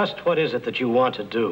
Just what is it that you want to do?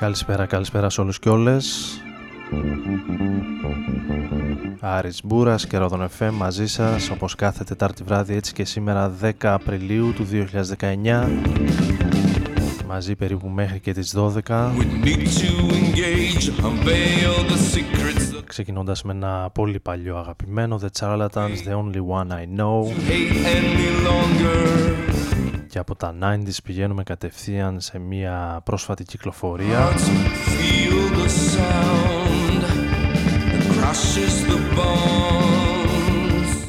Καλησπέρα, καλησπέρα σε όλους και όλες. Άρης Μπούρας και Ροδονεφέ μαζί σας, όπως κάθε Τετάρτη βράδυ, έτσι και σήμερα 10 Απριλίου του 2019. Μαζί περίπου μέχρι και τις 12. Ξεκινώντας με ένα πολύ παλιό αγαπημένο, The Charlatans, The Only One I Know. Και από τα 90s πηγαίνουμε κατευθείαν σε μια πρόσφατη κυκλοφορία.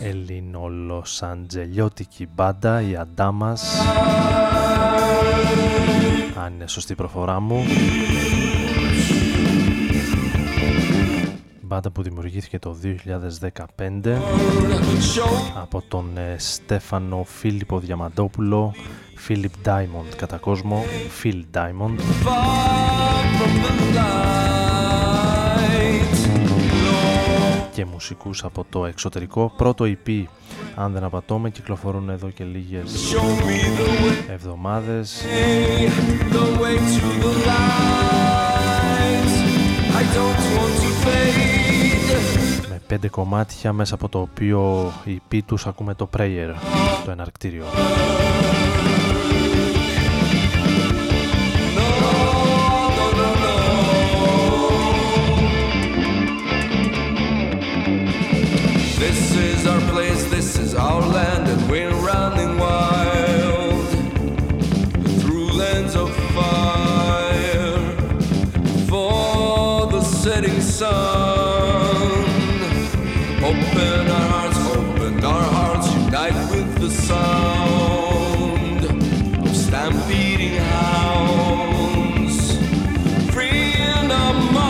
Ελληνο ολοσαντζελιώτικη μπάντα, η Adamas, αν είναι σωστή προφορά μου. Μπάντα που δημιουργήθηκε το 2015 από τον Στέφανο Φίλιππο Διαμαντόπουλο, Phil Diamond κατά κόσμο, Phil Diamond. Και μουσικούς από το εξωτερικό. Πρώτο EP, αν δεν απατώμε, κυκλοφορούν εδώ και λίγες εβδομάδες. Με 5 κομμάτια, μέσα από το οποίο οι EP τους ακούμε το Prayer, το εναρκτήριο. This is our place, this is our land, and we're running wild through lands of fire for the setting sun. Open our hearts, unite with the sound of stampeding hounds. Free in our minds.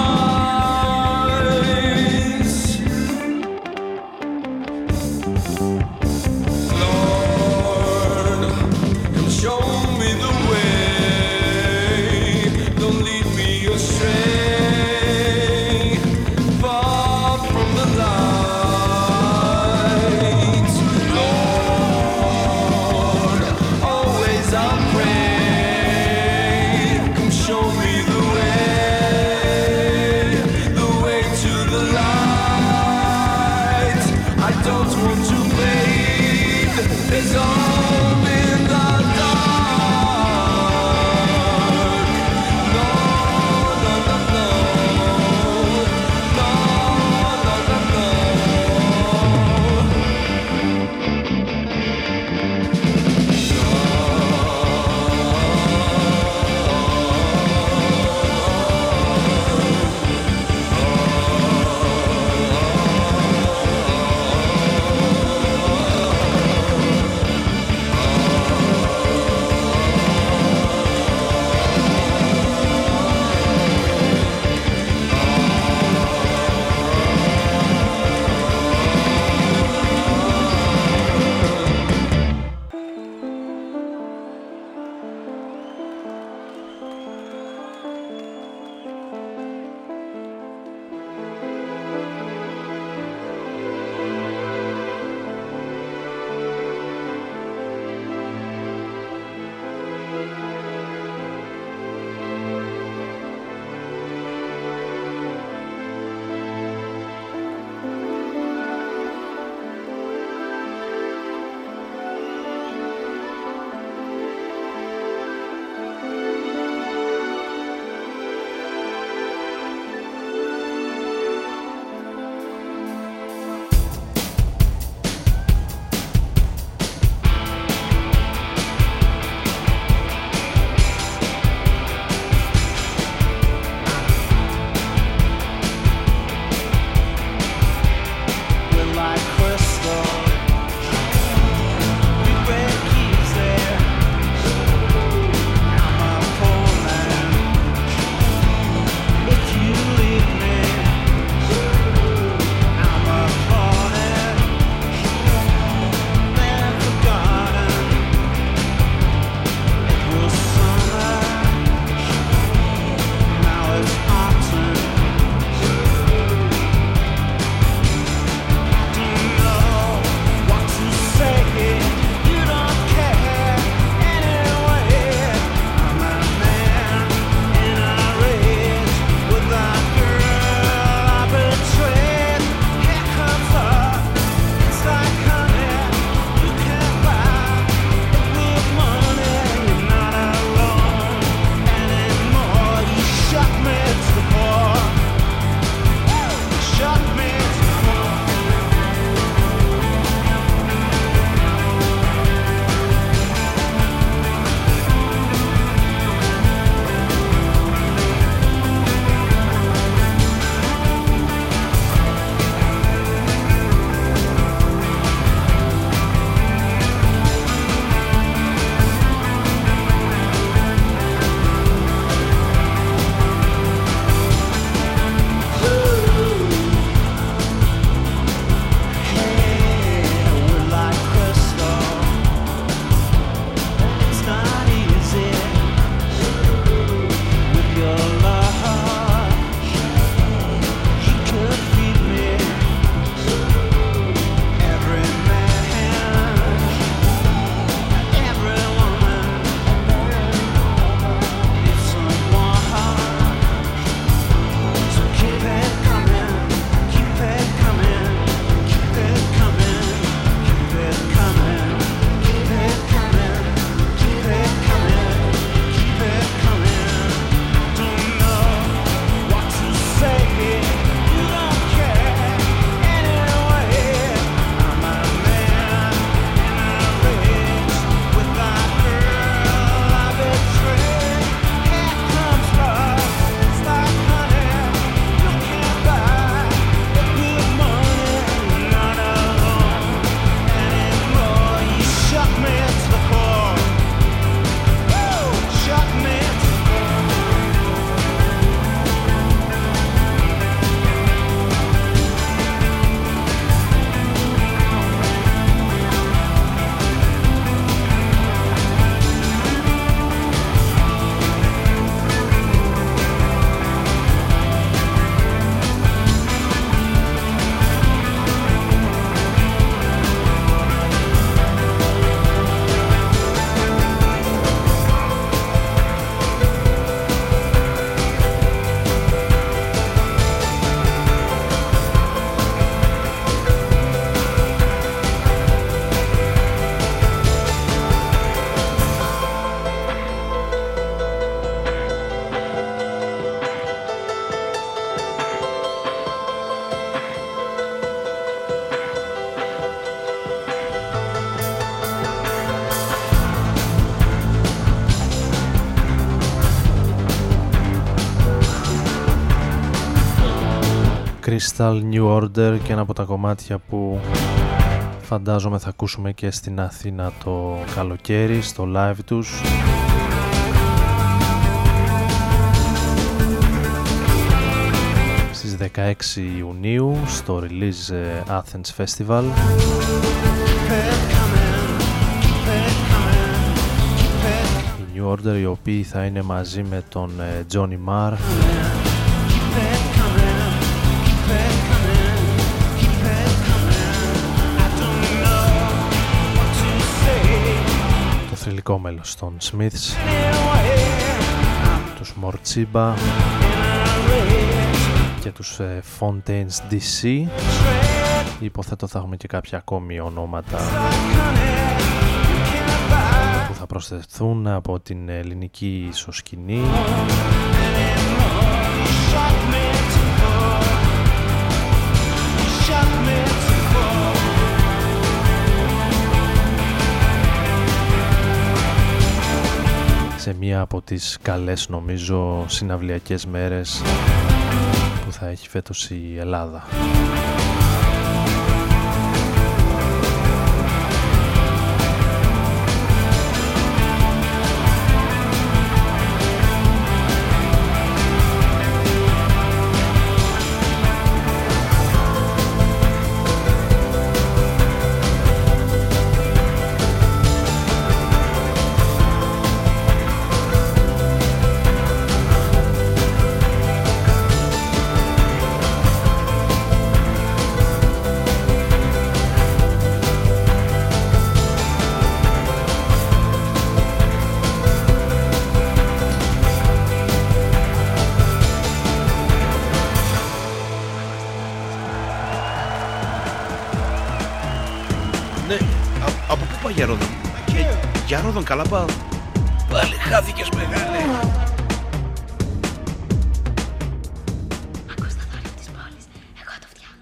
Crystal, New Order και ένα από τα κομμάτια που φαντάζομαι θα ακούσουμε και στην Αθήνα το καλοκαίρι στο live τους. Στις 16 Ιουνίου στο Release Athens Festival. Η New Order, οι οποίοι θα είναι μαζί με τον Johnny Marr, το θρυλικό μέλος των Smiths, τους Morcheeba και τους Fontaines DC. Υποθέτω θα έχουμε και κάποια ακόμη ονόματα που θα προσθεθούν από την ελληνική ισοσκηνή. Σε μία από τις καλές νομίζω συναυλιακές μέρες που θα έχει φέτος η Ελλάδα. Για Ρόδον, καλά πάω. Πάλι χάθηκες μεγάλη. Ακούς τα φάρια της πόλης, εγώ το φτιάχνω.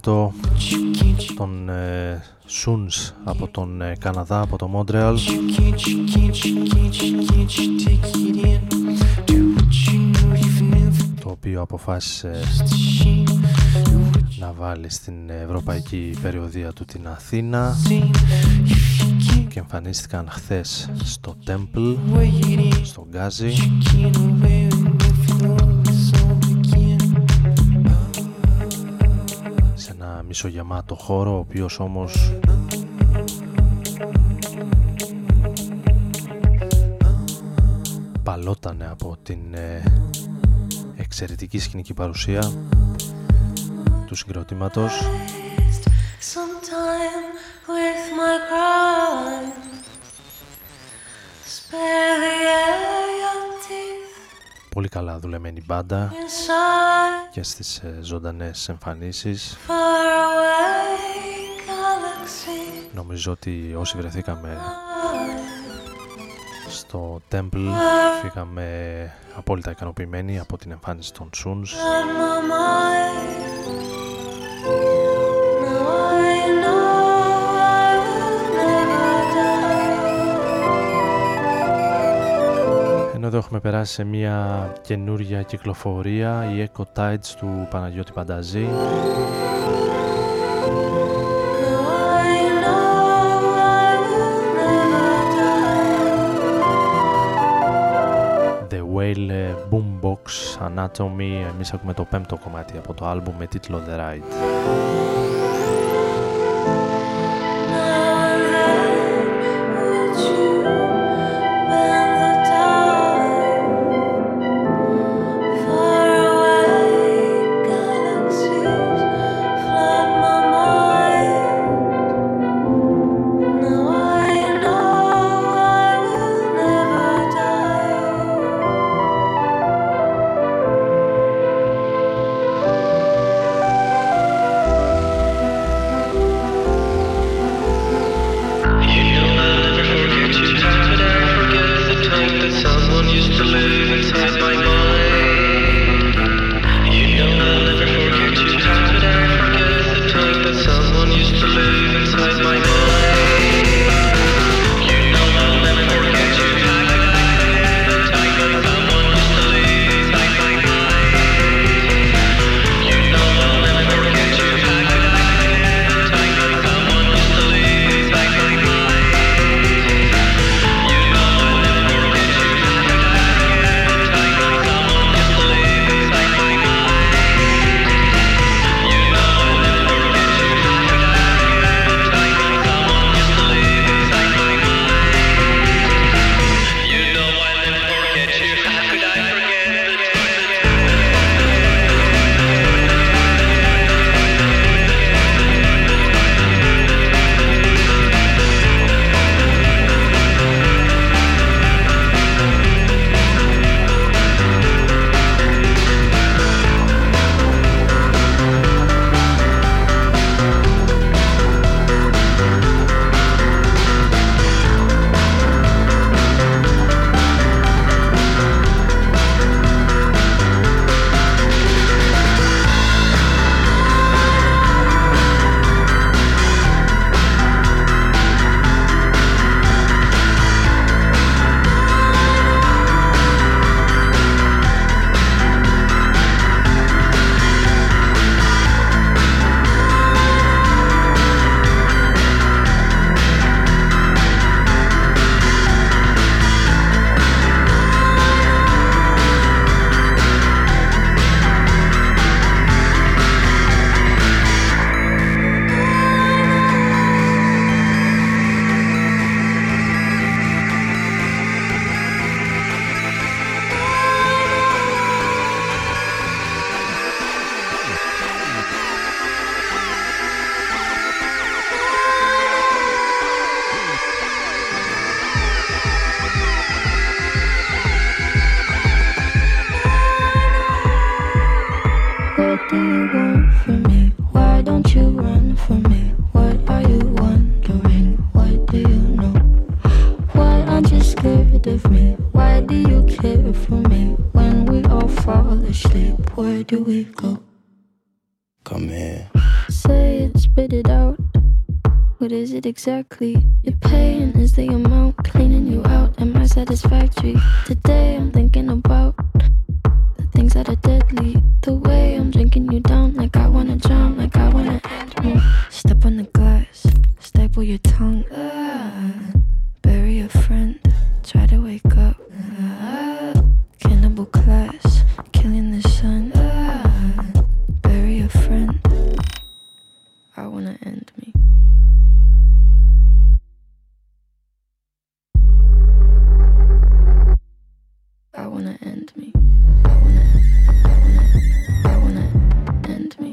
Το των Suuns από τον Καναδά, από το Μόντρεαλ. το οποίο αποφάσισε να βάλει στην ευρωπαϊκή περιοδεία του την Αθήνα και εμφανίστηκαν χθες στο Τέμπλ, στο Γκάζι. Σε ένα μισογεμάτο χώρο, ο οποίος όμως παλότανε από την εξαιρετική σκηνική παρουσία του συγκροτήματος. Πολύ καλά δουλεμένη μπάντα και στις ζωντανές εμφανίσεις. Νομίζω ότι όσοι βρεθήκαμε στο Temple φύγαμε απόλυτα ικανοποιημένοι από την εμφάνιση των Suuns. Ενώ εδώ έχουμε περάσει σε μια καινούρια κυκλοφορία, η Echo Tides του Παναγιώτη Πανταζή. The Whale, Boombox Anatomy, εμείς ακούμε το 5ο κομμάτι από το άλμπουμ με τίτλο The Ride. Exactly. Your pain is the amount cleaning you out. Am I satisfactory? Today I'm thinking about the things that are deadly. The way I'm drinking you down, like I wanna drown, like I wanna end me. Step on the glass, staple your tongue, bury a friend, try to wake up. Cannibal class, killing the sun, bury a friend, I wanna end me. I wanna end me. I wanna I wanna end me.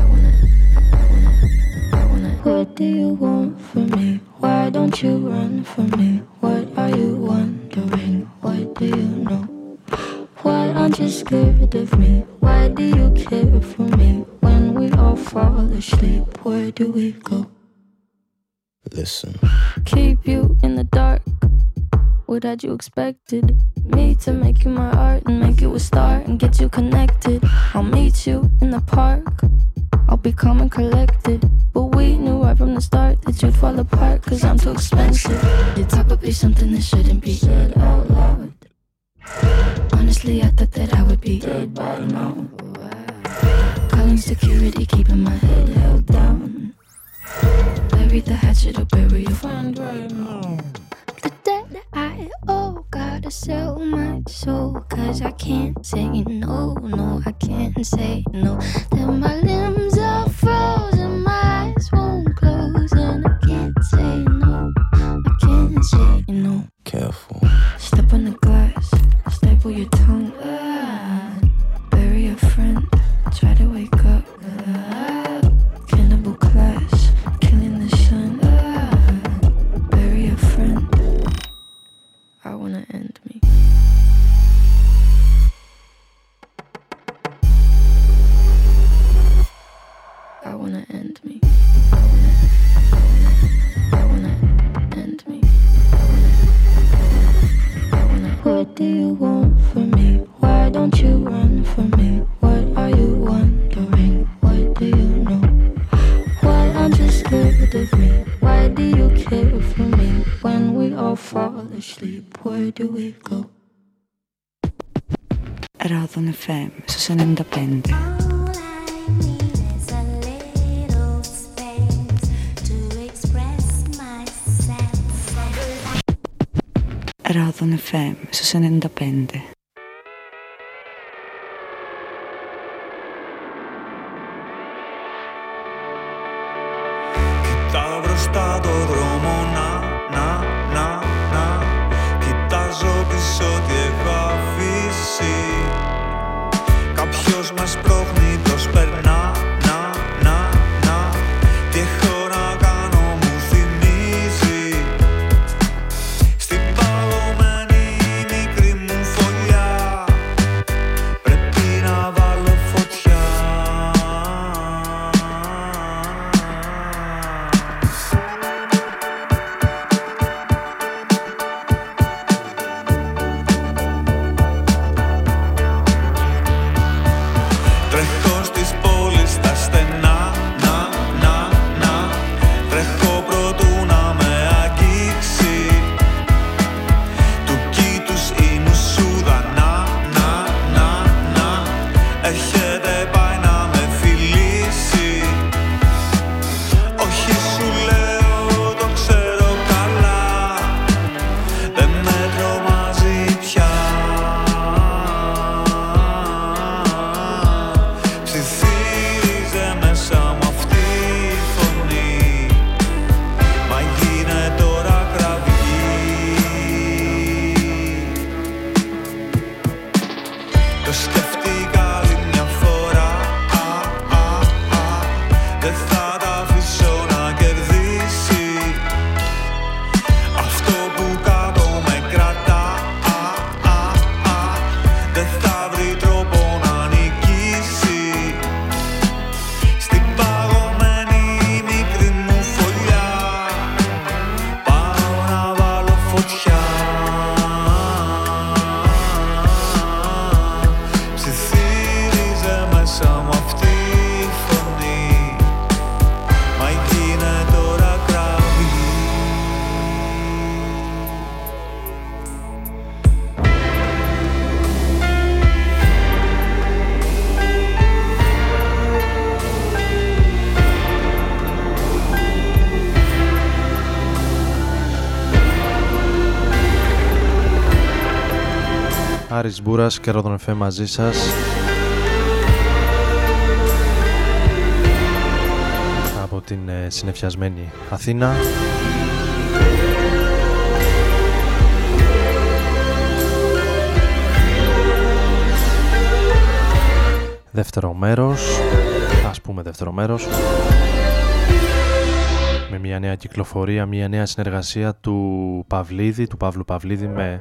I wanna What do you want from me? Why don't you run from me? What are you wondering? What do you know? Why aren't you scared of me? Why do you care for me? When we all fall asleep, where do we go? Listen. Keep you in the dark. What had you expected? Me to make you my art and make you a star and get you connected. I'll meet you in the park, I'll be calm and collected. But we knew right from the start that you'd fall apart, cause I'm too expensive. You'd probably something that shouldn't be said out loud. Honestly, I thought that I would be dead by now. Calling security, keeping my head held down. Bury the hatchet or bury your friend right now. I, oh, gotta sell my soul, cause I can't say no, no, I can't say no. Then my limbs are frozen, my eyes won't close, and I can't say no, I can't say no. Careful. Step on the glass, staple your tongue, bury a friend, try to wake up. Cannibal class, killing the sun, bury a friend. I wanna end me. I wanna end me. I wanna end me. What do you want from me? Why don't you run from me? What are you wondering? What do you know? Why aren't you scared of me? Why do you care for me? When we all fall asleep, where do we go? Rodon FM, στους 95. Rodon FM, στους 95. Το δρόμο να κοιτάζω πίσω τι έχω αφήσει. Κάποιος μας πρόχνει, προσπερνά. Να τι έχω να κάνω μου θυμίζει. Στην παγωμένη μικρή μου φωλιά Άρης Μπούρας και Ροδονεφέ μαζί σας. Από την συννεφιασμένη Αθήνα. Δεύτερο μέρος, ας πούμε δεύτερο μέρος, με μια νέα κυκλοφορία, μια νέα συνεργασία του Παυλίδη, του Παύλου Παυλίδη με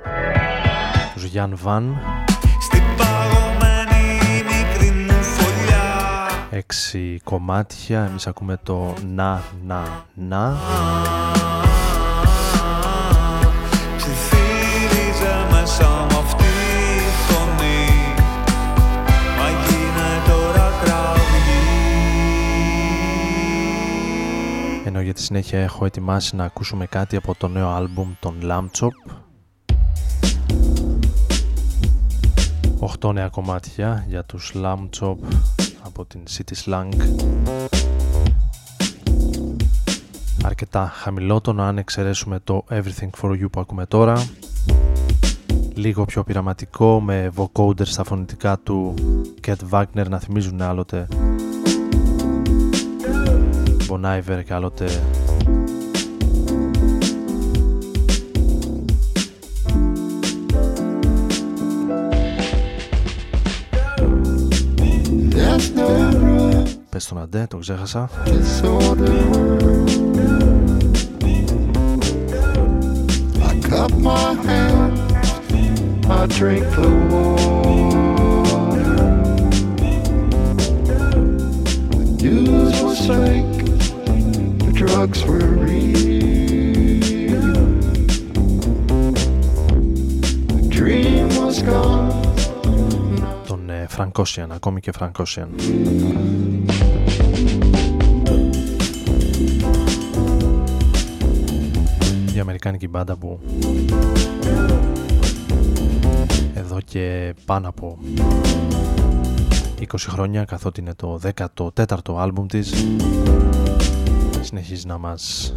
τους Jan Van. Έξι κομμάτια, εμείς ακούμε το «Να, να, να». Ενώ για τη συνέχεια έχω ετοιμάσει να ακούσουμε κάτι από το νέο άλμπουμ των Lambchop. 8 νέα κομμάτια για τους Lambchop από την City Slang. Αρκετά χαμηλότονο αν εξαιρέσουμε το Everything For You που ακούμε τώρα. Λίγο πιο πειραματικό με vocoders στα φωνητικά του Cat Wagner να θυμίζουν άλλοτε Bon Iver και άλλοτε πες τον αντέ, τον ξέχασα. Drugs were real. The dream was gone. Τον Φραγκόσιαν, ακόμη και Φραγκόσιαν. Η αμερικάνικη μπάντα που εδώ και πάνω από 20 χρόνια, καθότι είναι το 14ο άλμπουμ της, συνεχίζει να μας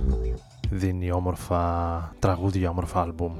δίνει όμορφα τραγούδια, όμορφα άλμπουμ.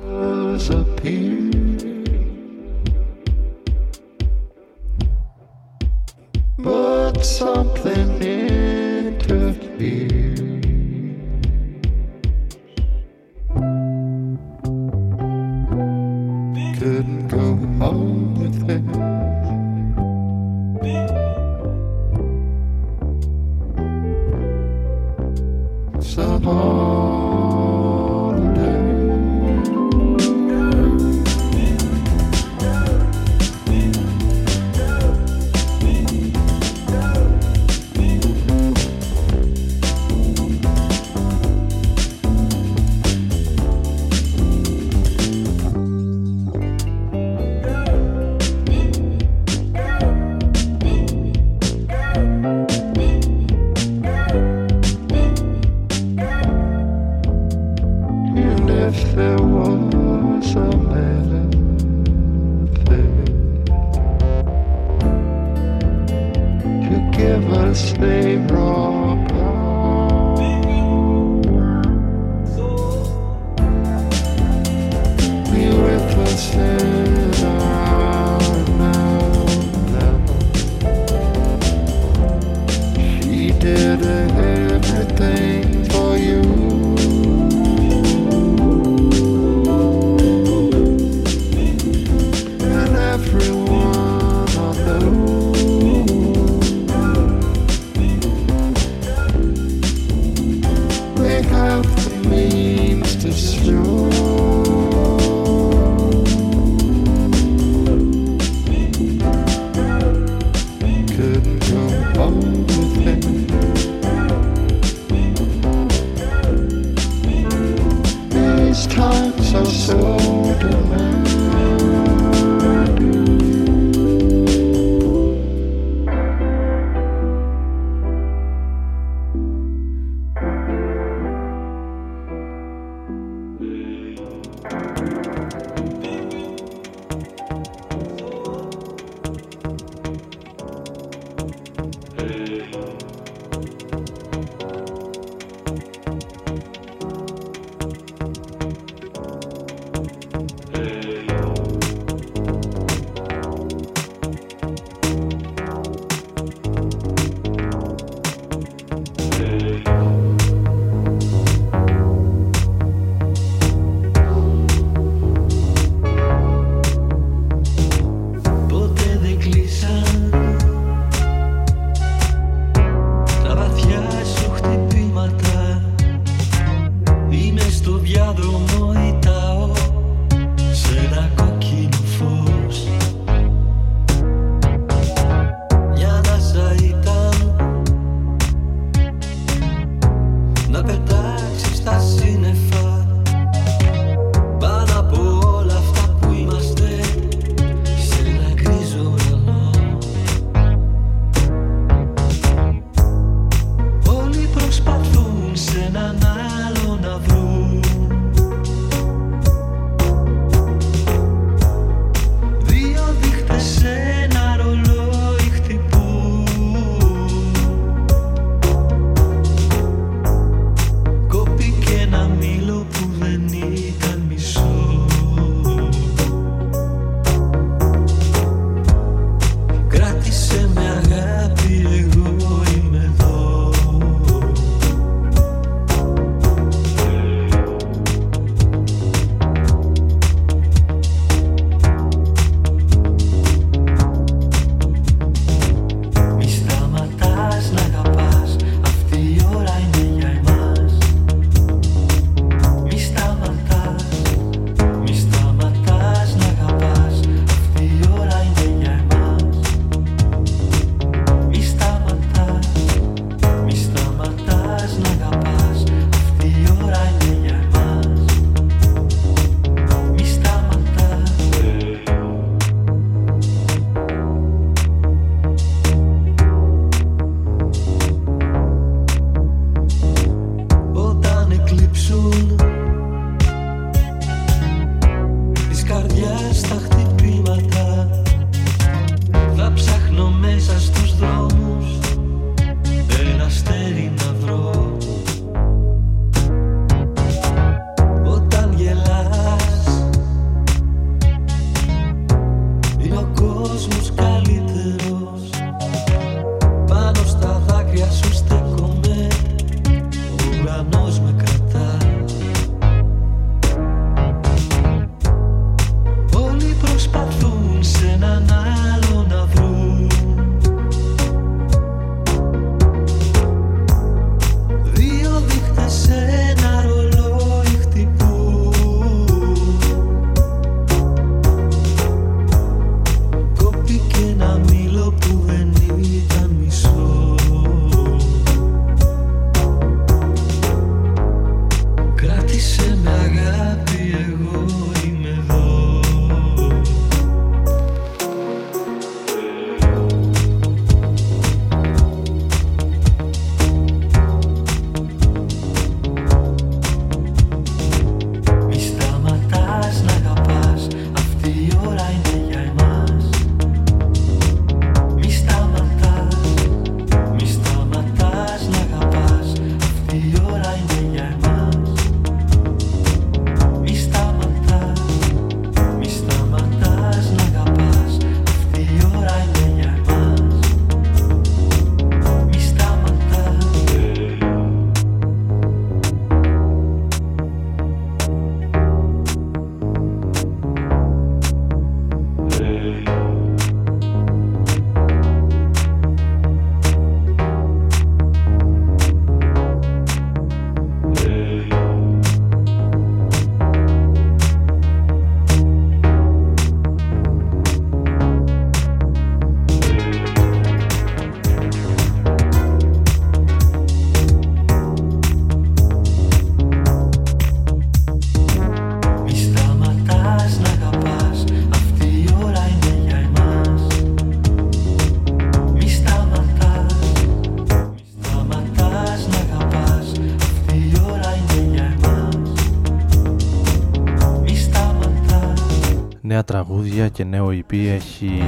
νέα τραγούδια και νέο EP έχει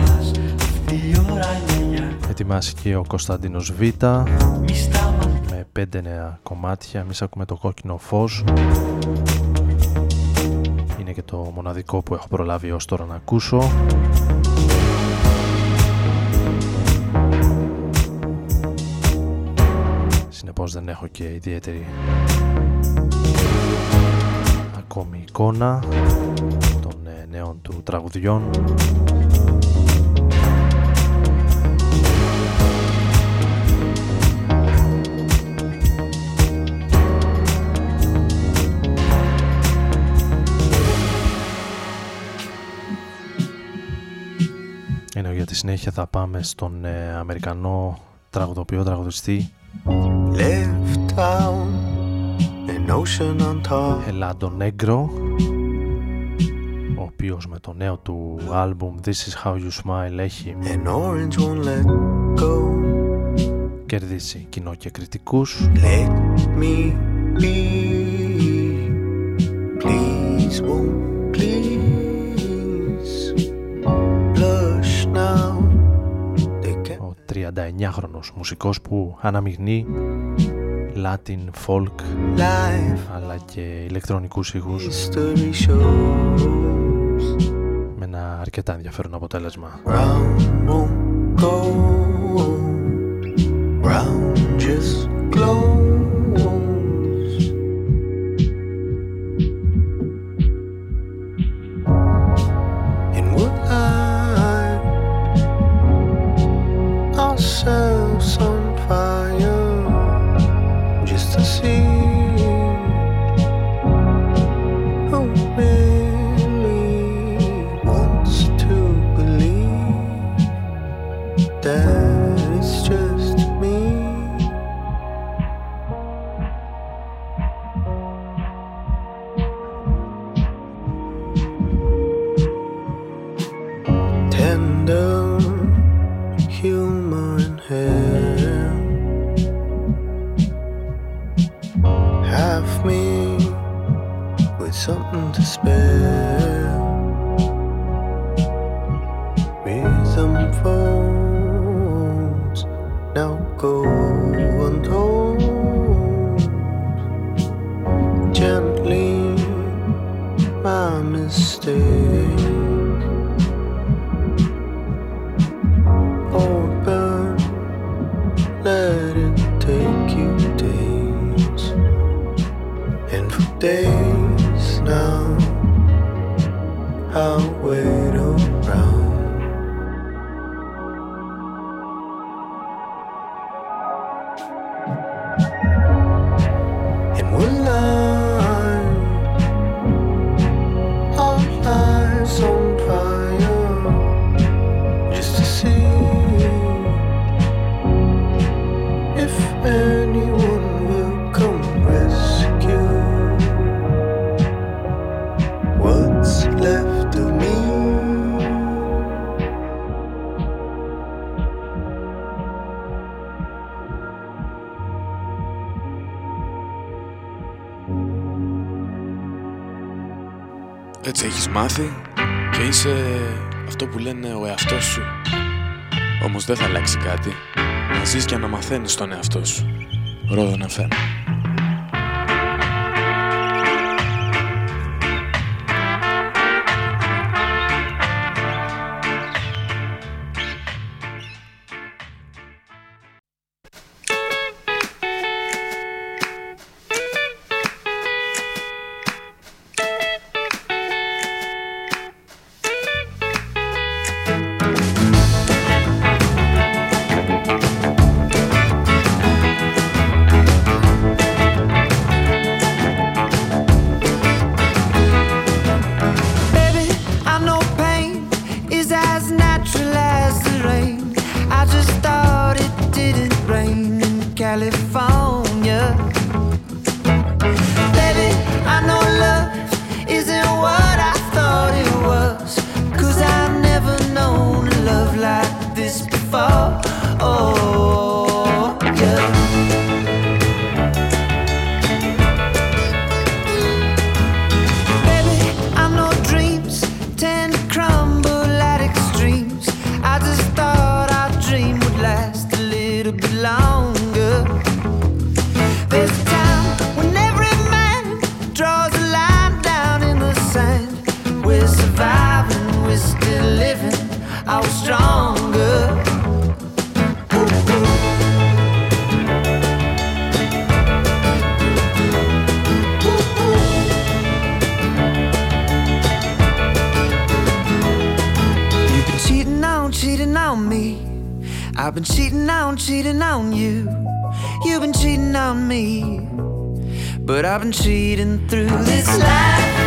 ετοιμάσει και ο Κωνσταντίνος Β με 5 νέα κομμάτια. Εμείς ακούμε το Κόκκινο Φως, είναι και το μοναδικό που έχω προλάβει ως τώρα να ακούσω. Συνεπώς δεν έχω και ιδιαίτερη ακόμη εικόνα των νέων του τραγουδιών. Ενώ για τη συνέχεια θα πάμε στον Αμερικανό τραγουδοποιό, τραγουδιστή Ελάντο Νέγκρο, ο οποίος με το νέο του άλμπουμ This Is How You Smile έχει κερδίσει κοινό και κριτικούς. Let me be, please won't please blush now. Ο 39χρονος μουσικός που αναμειγνύει Latin, folk, αλλά και ηλεκτρονικούς ήχους με ένα αρκετά ενδιαφέρον αποτέλεσμα. Έτσι έχεις μάθει και είσαι αυτό που λένε ο εαυτός σου. Όμως δεν θα αλλάξει κάτι. Να ζεις και να μαθαίνεις τον εαυτό σου. Ροδονεφέ. Cry. longer. There's a time when every man draws a line down in the sand. We're surviving, we're still living, I was stronger. Cheating on me, I've been cheating on you. You've been cheating on me, but I've been cheating through this life.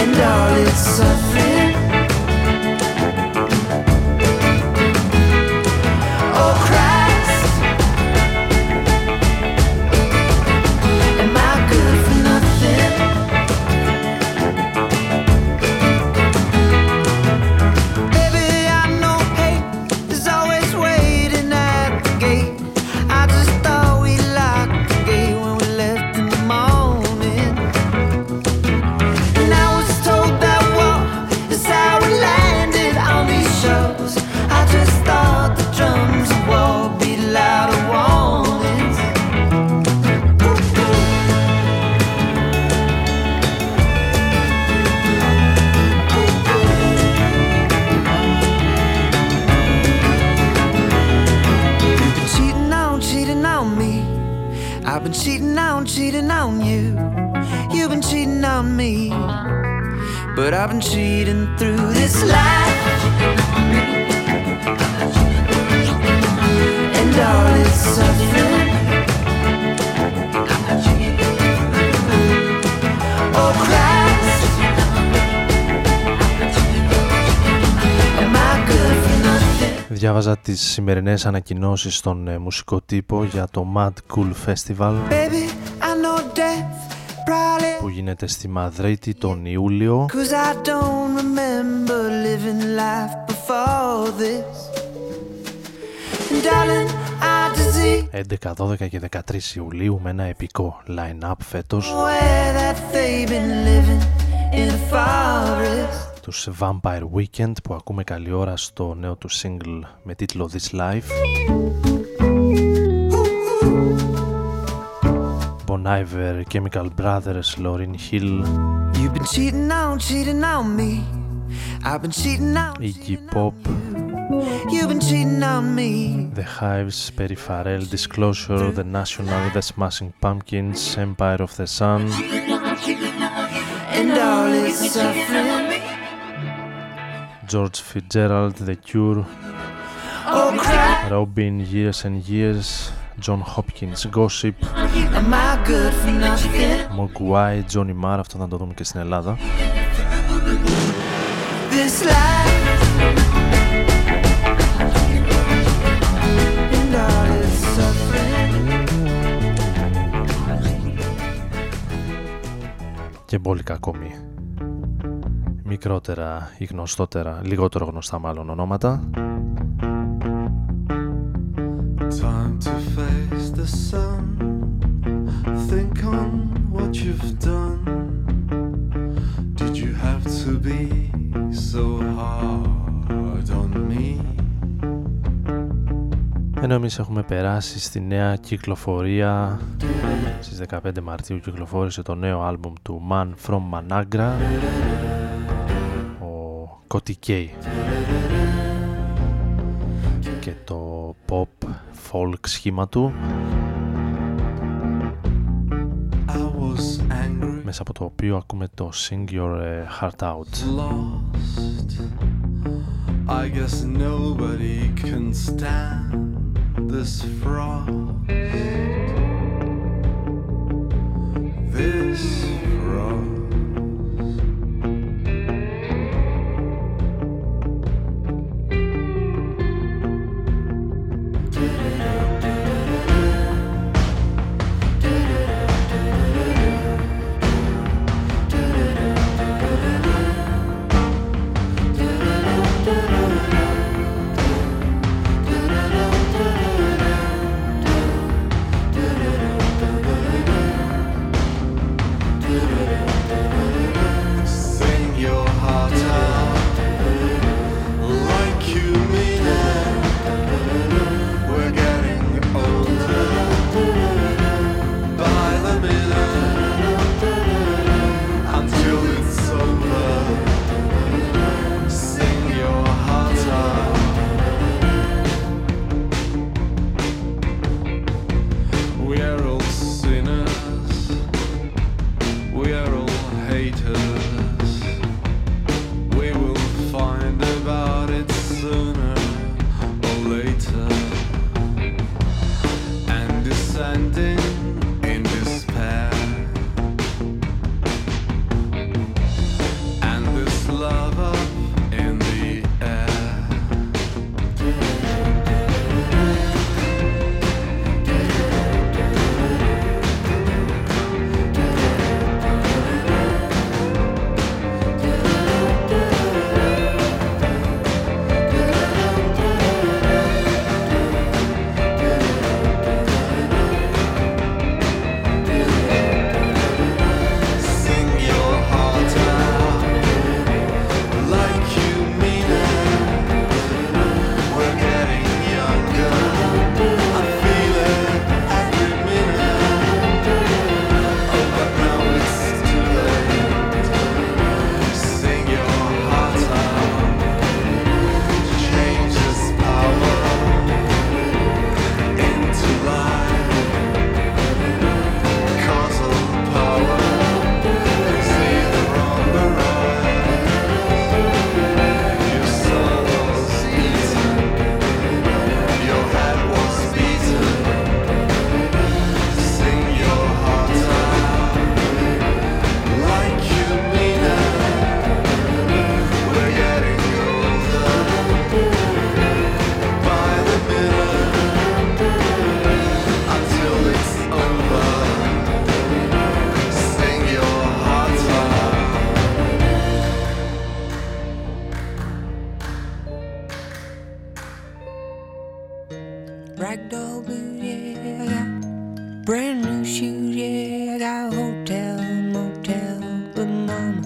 And all its suffering, oh Christ, am I good for nothing? But I've been cheating through this life, and all its suffering, oh Christ, am I good for nothing? Διάβαζα τις σημερινές ανακοινώσεις στον μουσικό τύπο για το Mad Cool Festival που γίνεται στη Μαδρίτη τον Ιούλιο. This. 11, 12 και 13 Ιουλίου με ένα επικό line-up φέτος. Τους Vampire Weekend που ακούμε καλή ώρα στο νέο του single με τίτλο This Life. Bon Iver, Chemical Brothers, Lauryn Hill. You've been cheating on me. I've been cheating on you. Iggy Pop. You've been cheating on me. The Hives, Perry Farrell, Disclosure, The National, The Smashing Pumpkins, Empire of the Sun. And all is suffering. George Fitzgerald, The Cure. Oh, crap. Robin, Years and Years. John Hopkins, Gossip, Mogwai, Johnny Marr, αυτό θα το δούμε και στην Ελλάδα. Και μπόλικα ακόμη μικρότερα ή γνωστότερα, λιγότερο γνωστά μάλλον ονόματα. Time to face the sun. Think on what you've done. Did you have to be so hard on me? Ενώ εμείς έχουμε περάσει στη νέα κυκλοφορία. Στις 15 Μαρτίου κυκλοφόρησε το νέο άλμπουμ του Man From Managra, ο Κωτικέι, και το pop folk σχήμα του μέσα από το οποίο ακούμε το Sing Your Heart Out. Lost. I guess nobody can stand this frost. This frost. ragdoll boots, yeah, I got brand new shoes, yeah, I got hotel, motel, but mama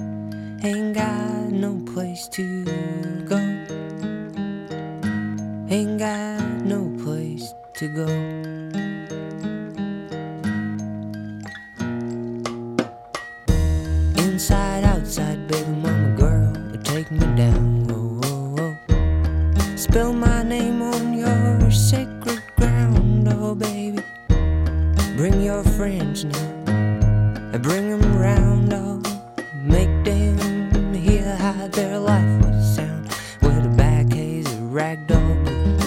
ain't got no place to go, ain't got no place to go. Spill my name on your sacred ground, oh baby. Bring your friends now, I bring them round, oh. Make them hear how their life would sound with a back haze of ragdoll blues.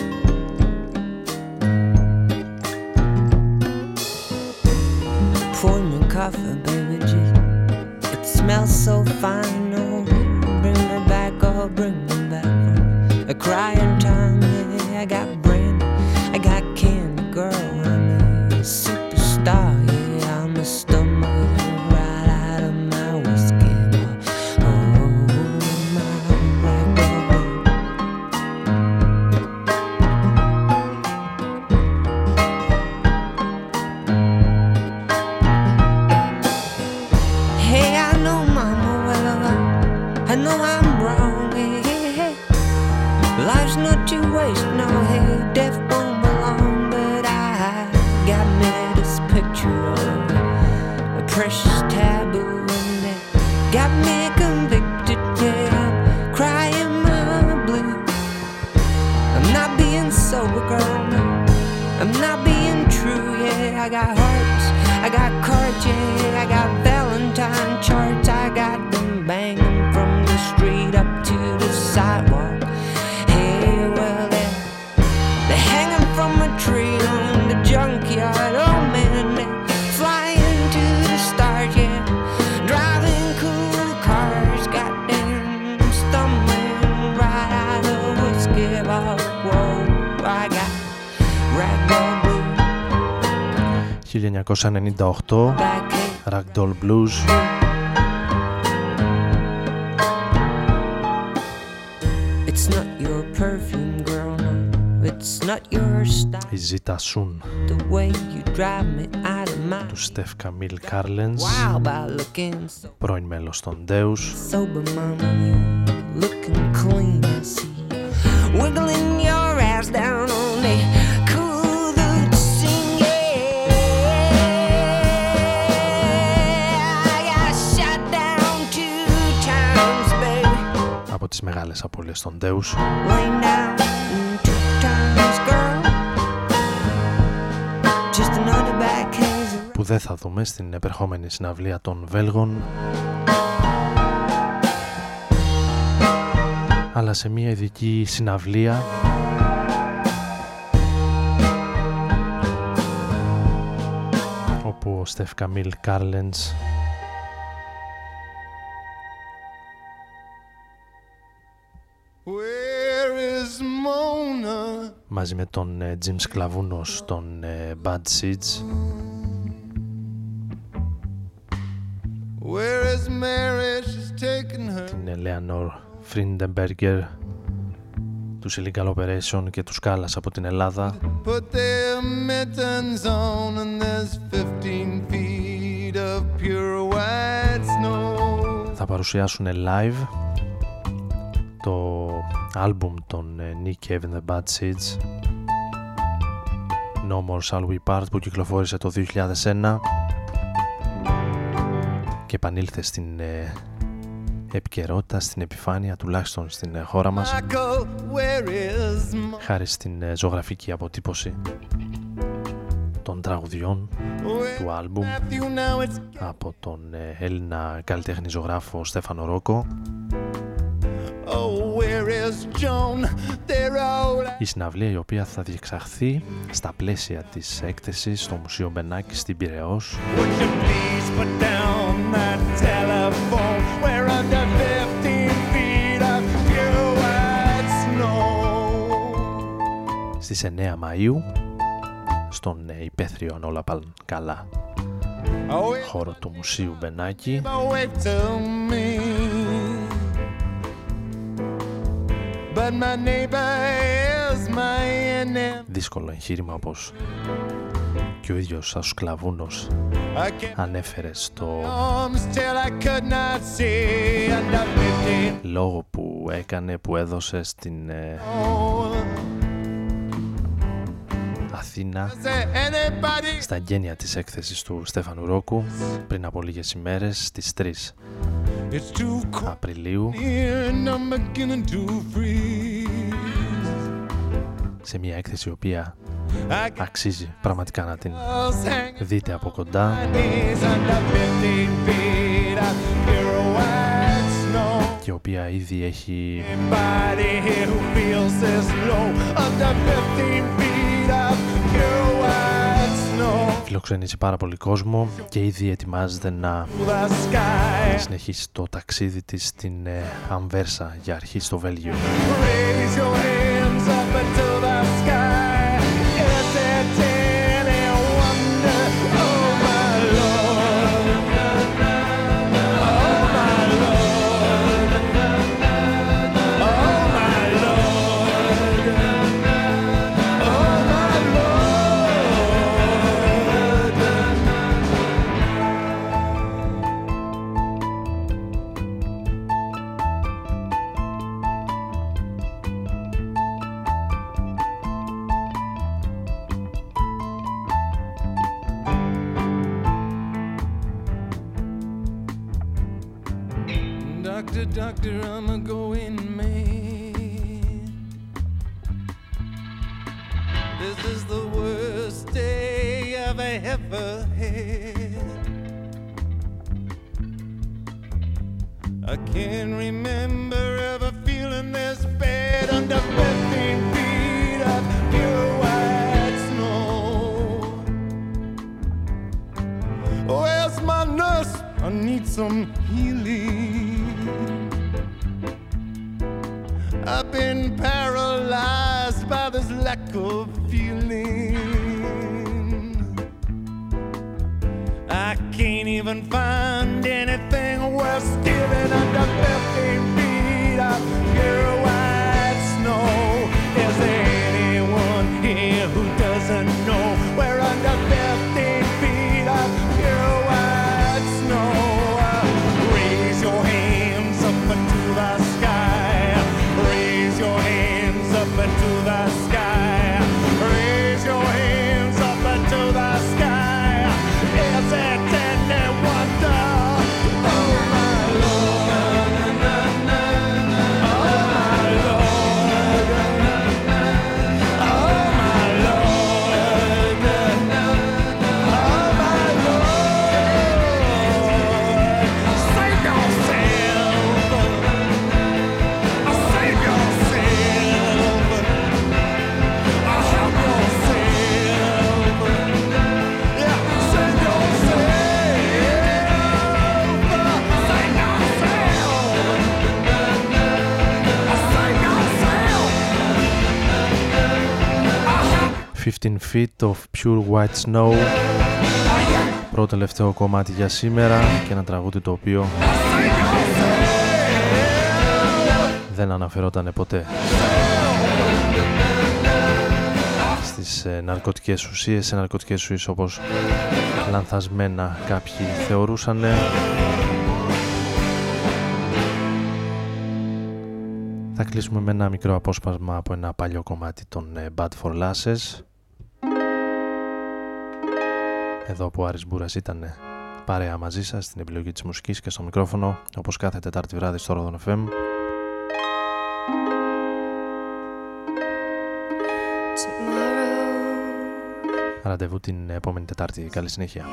Pour me coffee, baby, gee. It smells so fine, oh. Bring me back, oh, bring me back from a crying. I got brand, I got candy, girl, I'm a superstar, yeah, I'm a stumble right out of my whiskey bar. Oh, my ragdoll. Hey, I know, mama, well, I know I'm wrong, hey, hey, hey. Life's not to waste. Precious taboo and that got me convicted, yeah, I'm crying my blue. I'm not being sober, girl, no. I'm not being true, yeah, I got hearts, I got cards, yeah, I got Valentine charts, I got them banging from the street up to the sidewalk. Hey, well, they're hanging from a tree on the junkyard, oh man, I got ragdoll blue. 1998, Ragdoll Blues. It's not your perfume, girl, it's not your style. Η Zita Sun, του Στεφ Καμίλ Κάρλενς, πρώην μέλος των Ντέους. Wiggling your ass down on the cool boot scene, yeah. I got shot down 2 times, baby. Από τις μεγάλες απώλειες των Ντέους. Laying down 2 times, girl. Just another back haze. Που δεν θα δούμε στην επερχόμενη συναυλία των Βέλγων, αλλά σε μια ειδική συναυλία όπου ο Στεφ Καμίλ Κάρλενς μαζί με τον Τζιμ Σκλαβούνο των Bad Seeds. Την Ελέανορ Φρίντεμπεργκερ, τους Illegal Operation και τους Κάλλας από την Ελλάδα. Θα παρουσιάσουν live το άλμπουμ των Nick Cave and the Bad Seeds, No More Shall We Part, που κυκλοφόρησε το 2001 και επανήλθε στην επικαιρότητα, στην επιφάνεια, τουλάχιστον στην χώρα μας, χάρη στην ζωγραφική αποτύπωση των τραγουδιών του άλμπουμ από τον Έλληνα καλλιτέχνη ζωγράφο Στέφανο Ρόκο. Η συναυλία, η οποία θα διεξαχθεί στα πλαίσια της έκθεσης στο Μουσείο Μπενάκη στην Πειραιώς. Στις 9 Μαΐου στον υπαίθριο όλα πάλι καλά χώρο του Μουσείου Μπενάκη. δύσκολο εγχείρημα, όπως και ο ίδιος ο Σκλαβούνος ανέφερε στο λόγο που έκανε, που έδωσε στην Αθήνα στα γένεια της έκθεσης του Στέφανου Ρόκου πριν από λίγες ημέρες, στις 3 Απριλίου, σε μια έκθεση η οποία αξίζει πραγματικά να την δείτε από κοντά. Και η οποία ήδη έχει φιλοξενήσει πάρα πολύ κόσμο και ήδη ετοιμάζεται να συνεχίσει το ταξίδι της στην Αμβέρσα για αρχή στο Βέλγιο. Doctor, I'm a going mad. This is the worst day I've ever had. I can't remember ever feeling this bad under 15 feet of pure white snow. Where's my nurse? I need some healing. I've been paralyzed by this lack of feeling. I can't even find anything worth stealing under 15 feet of pure white snow. Is there anyone here who doesn't know we're under 15 feet of pure white snow? Raise your hands up into the sky. Feet of Pure White Snow, πρώτο τελευταίο κομμάτι για σήμερα, και ένα τραγούδι το οποίο δεν αναφερόταν ποτέ στις ναρκωτικές ουσίες, σε ναρκωτικές ουσίες όπως λανθασμένα κάποιοι θεωρούσαν. Θα κλείσουμε με ένα μικρό απόσπασμα από ένα παλιό κομμάτι των Bad for Lasses. Εδώ που ο Άρης Μπούρας ήταν παρέα μαζί σας στην επιλογή της μουσικής και στο μικρόφωνο, όπως κάθε Τετάρτη βράδυ στο Rodon FM. Ραντεβού την επόμενη Τετάρτη. Καλή συνέχεια.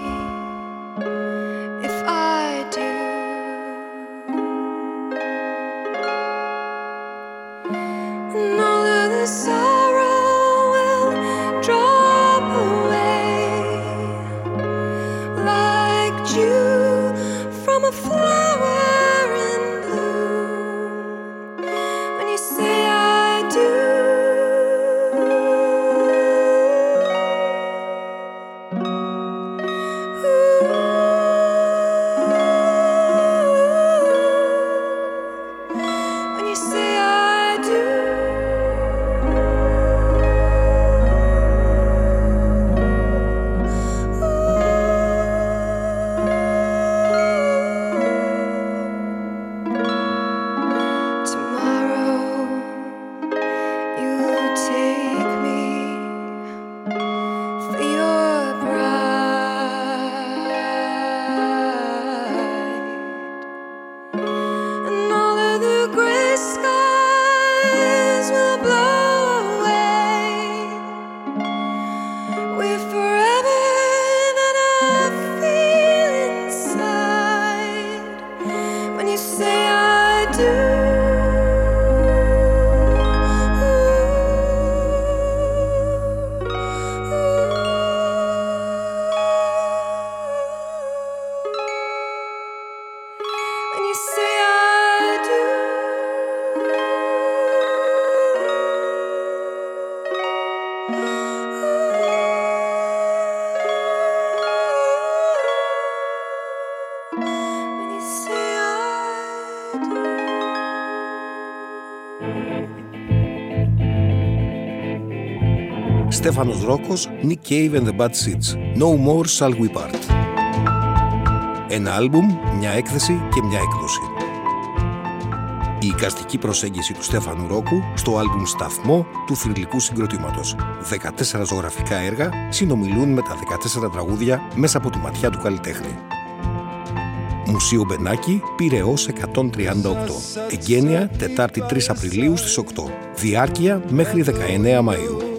Στέφανος Ρόκος, Nick Cave and the Bad Seeds, No More Shall We Part. Ένα άλμπουμ, μια έκθεση και μια έκδοση. Η εικαστική προσέγγιση του Στέφανου Ρόκου στο άλμπουμ σταθμό του θρυλικού συγκροτήματος. 14 ζωγραφικά έργα συνομιλούν με τα 14 τραγούδια μέσα από τη ματιά του καλλιτέχνη. Μουσείο Μπενάκη, Πειραιώς 138. Εγγένεια, Τετάρτη 3 Απριλίου στις 8. Διάρκεια μέχρι 19 Μαΐου.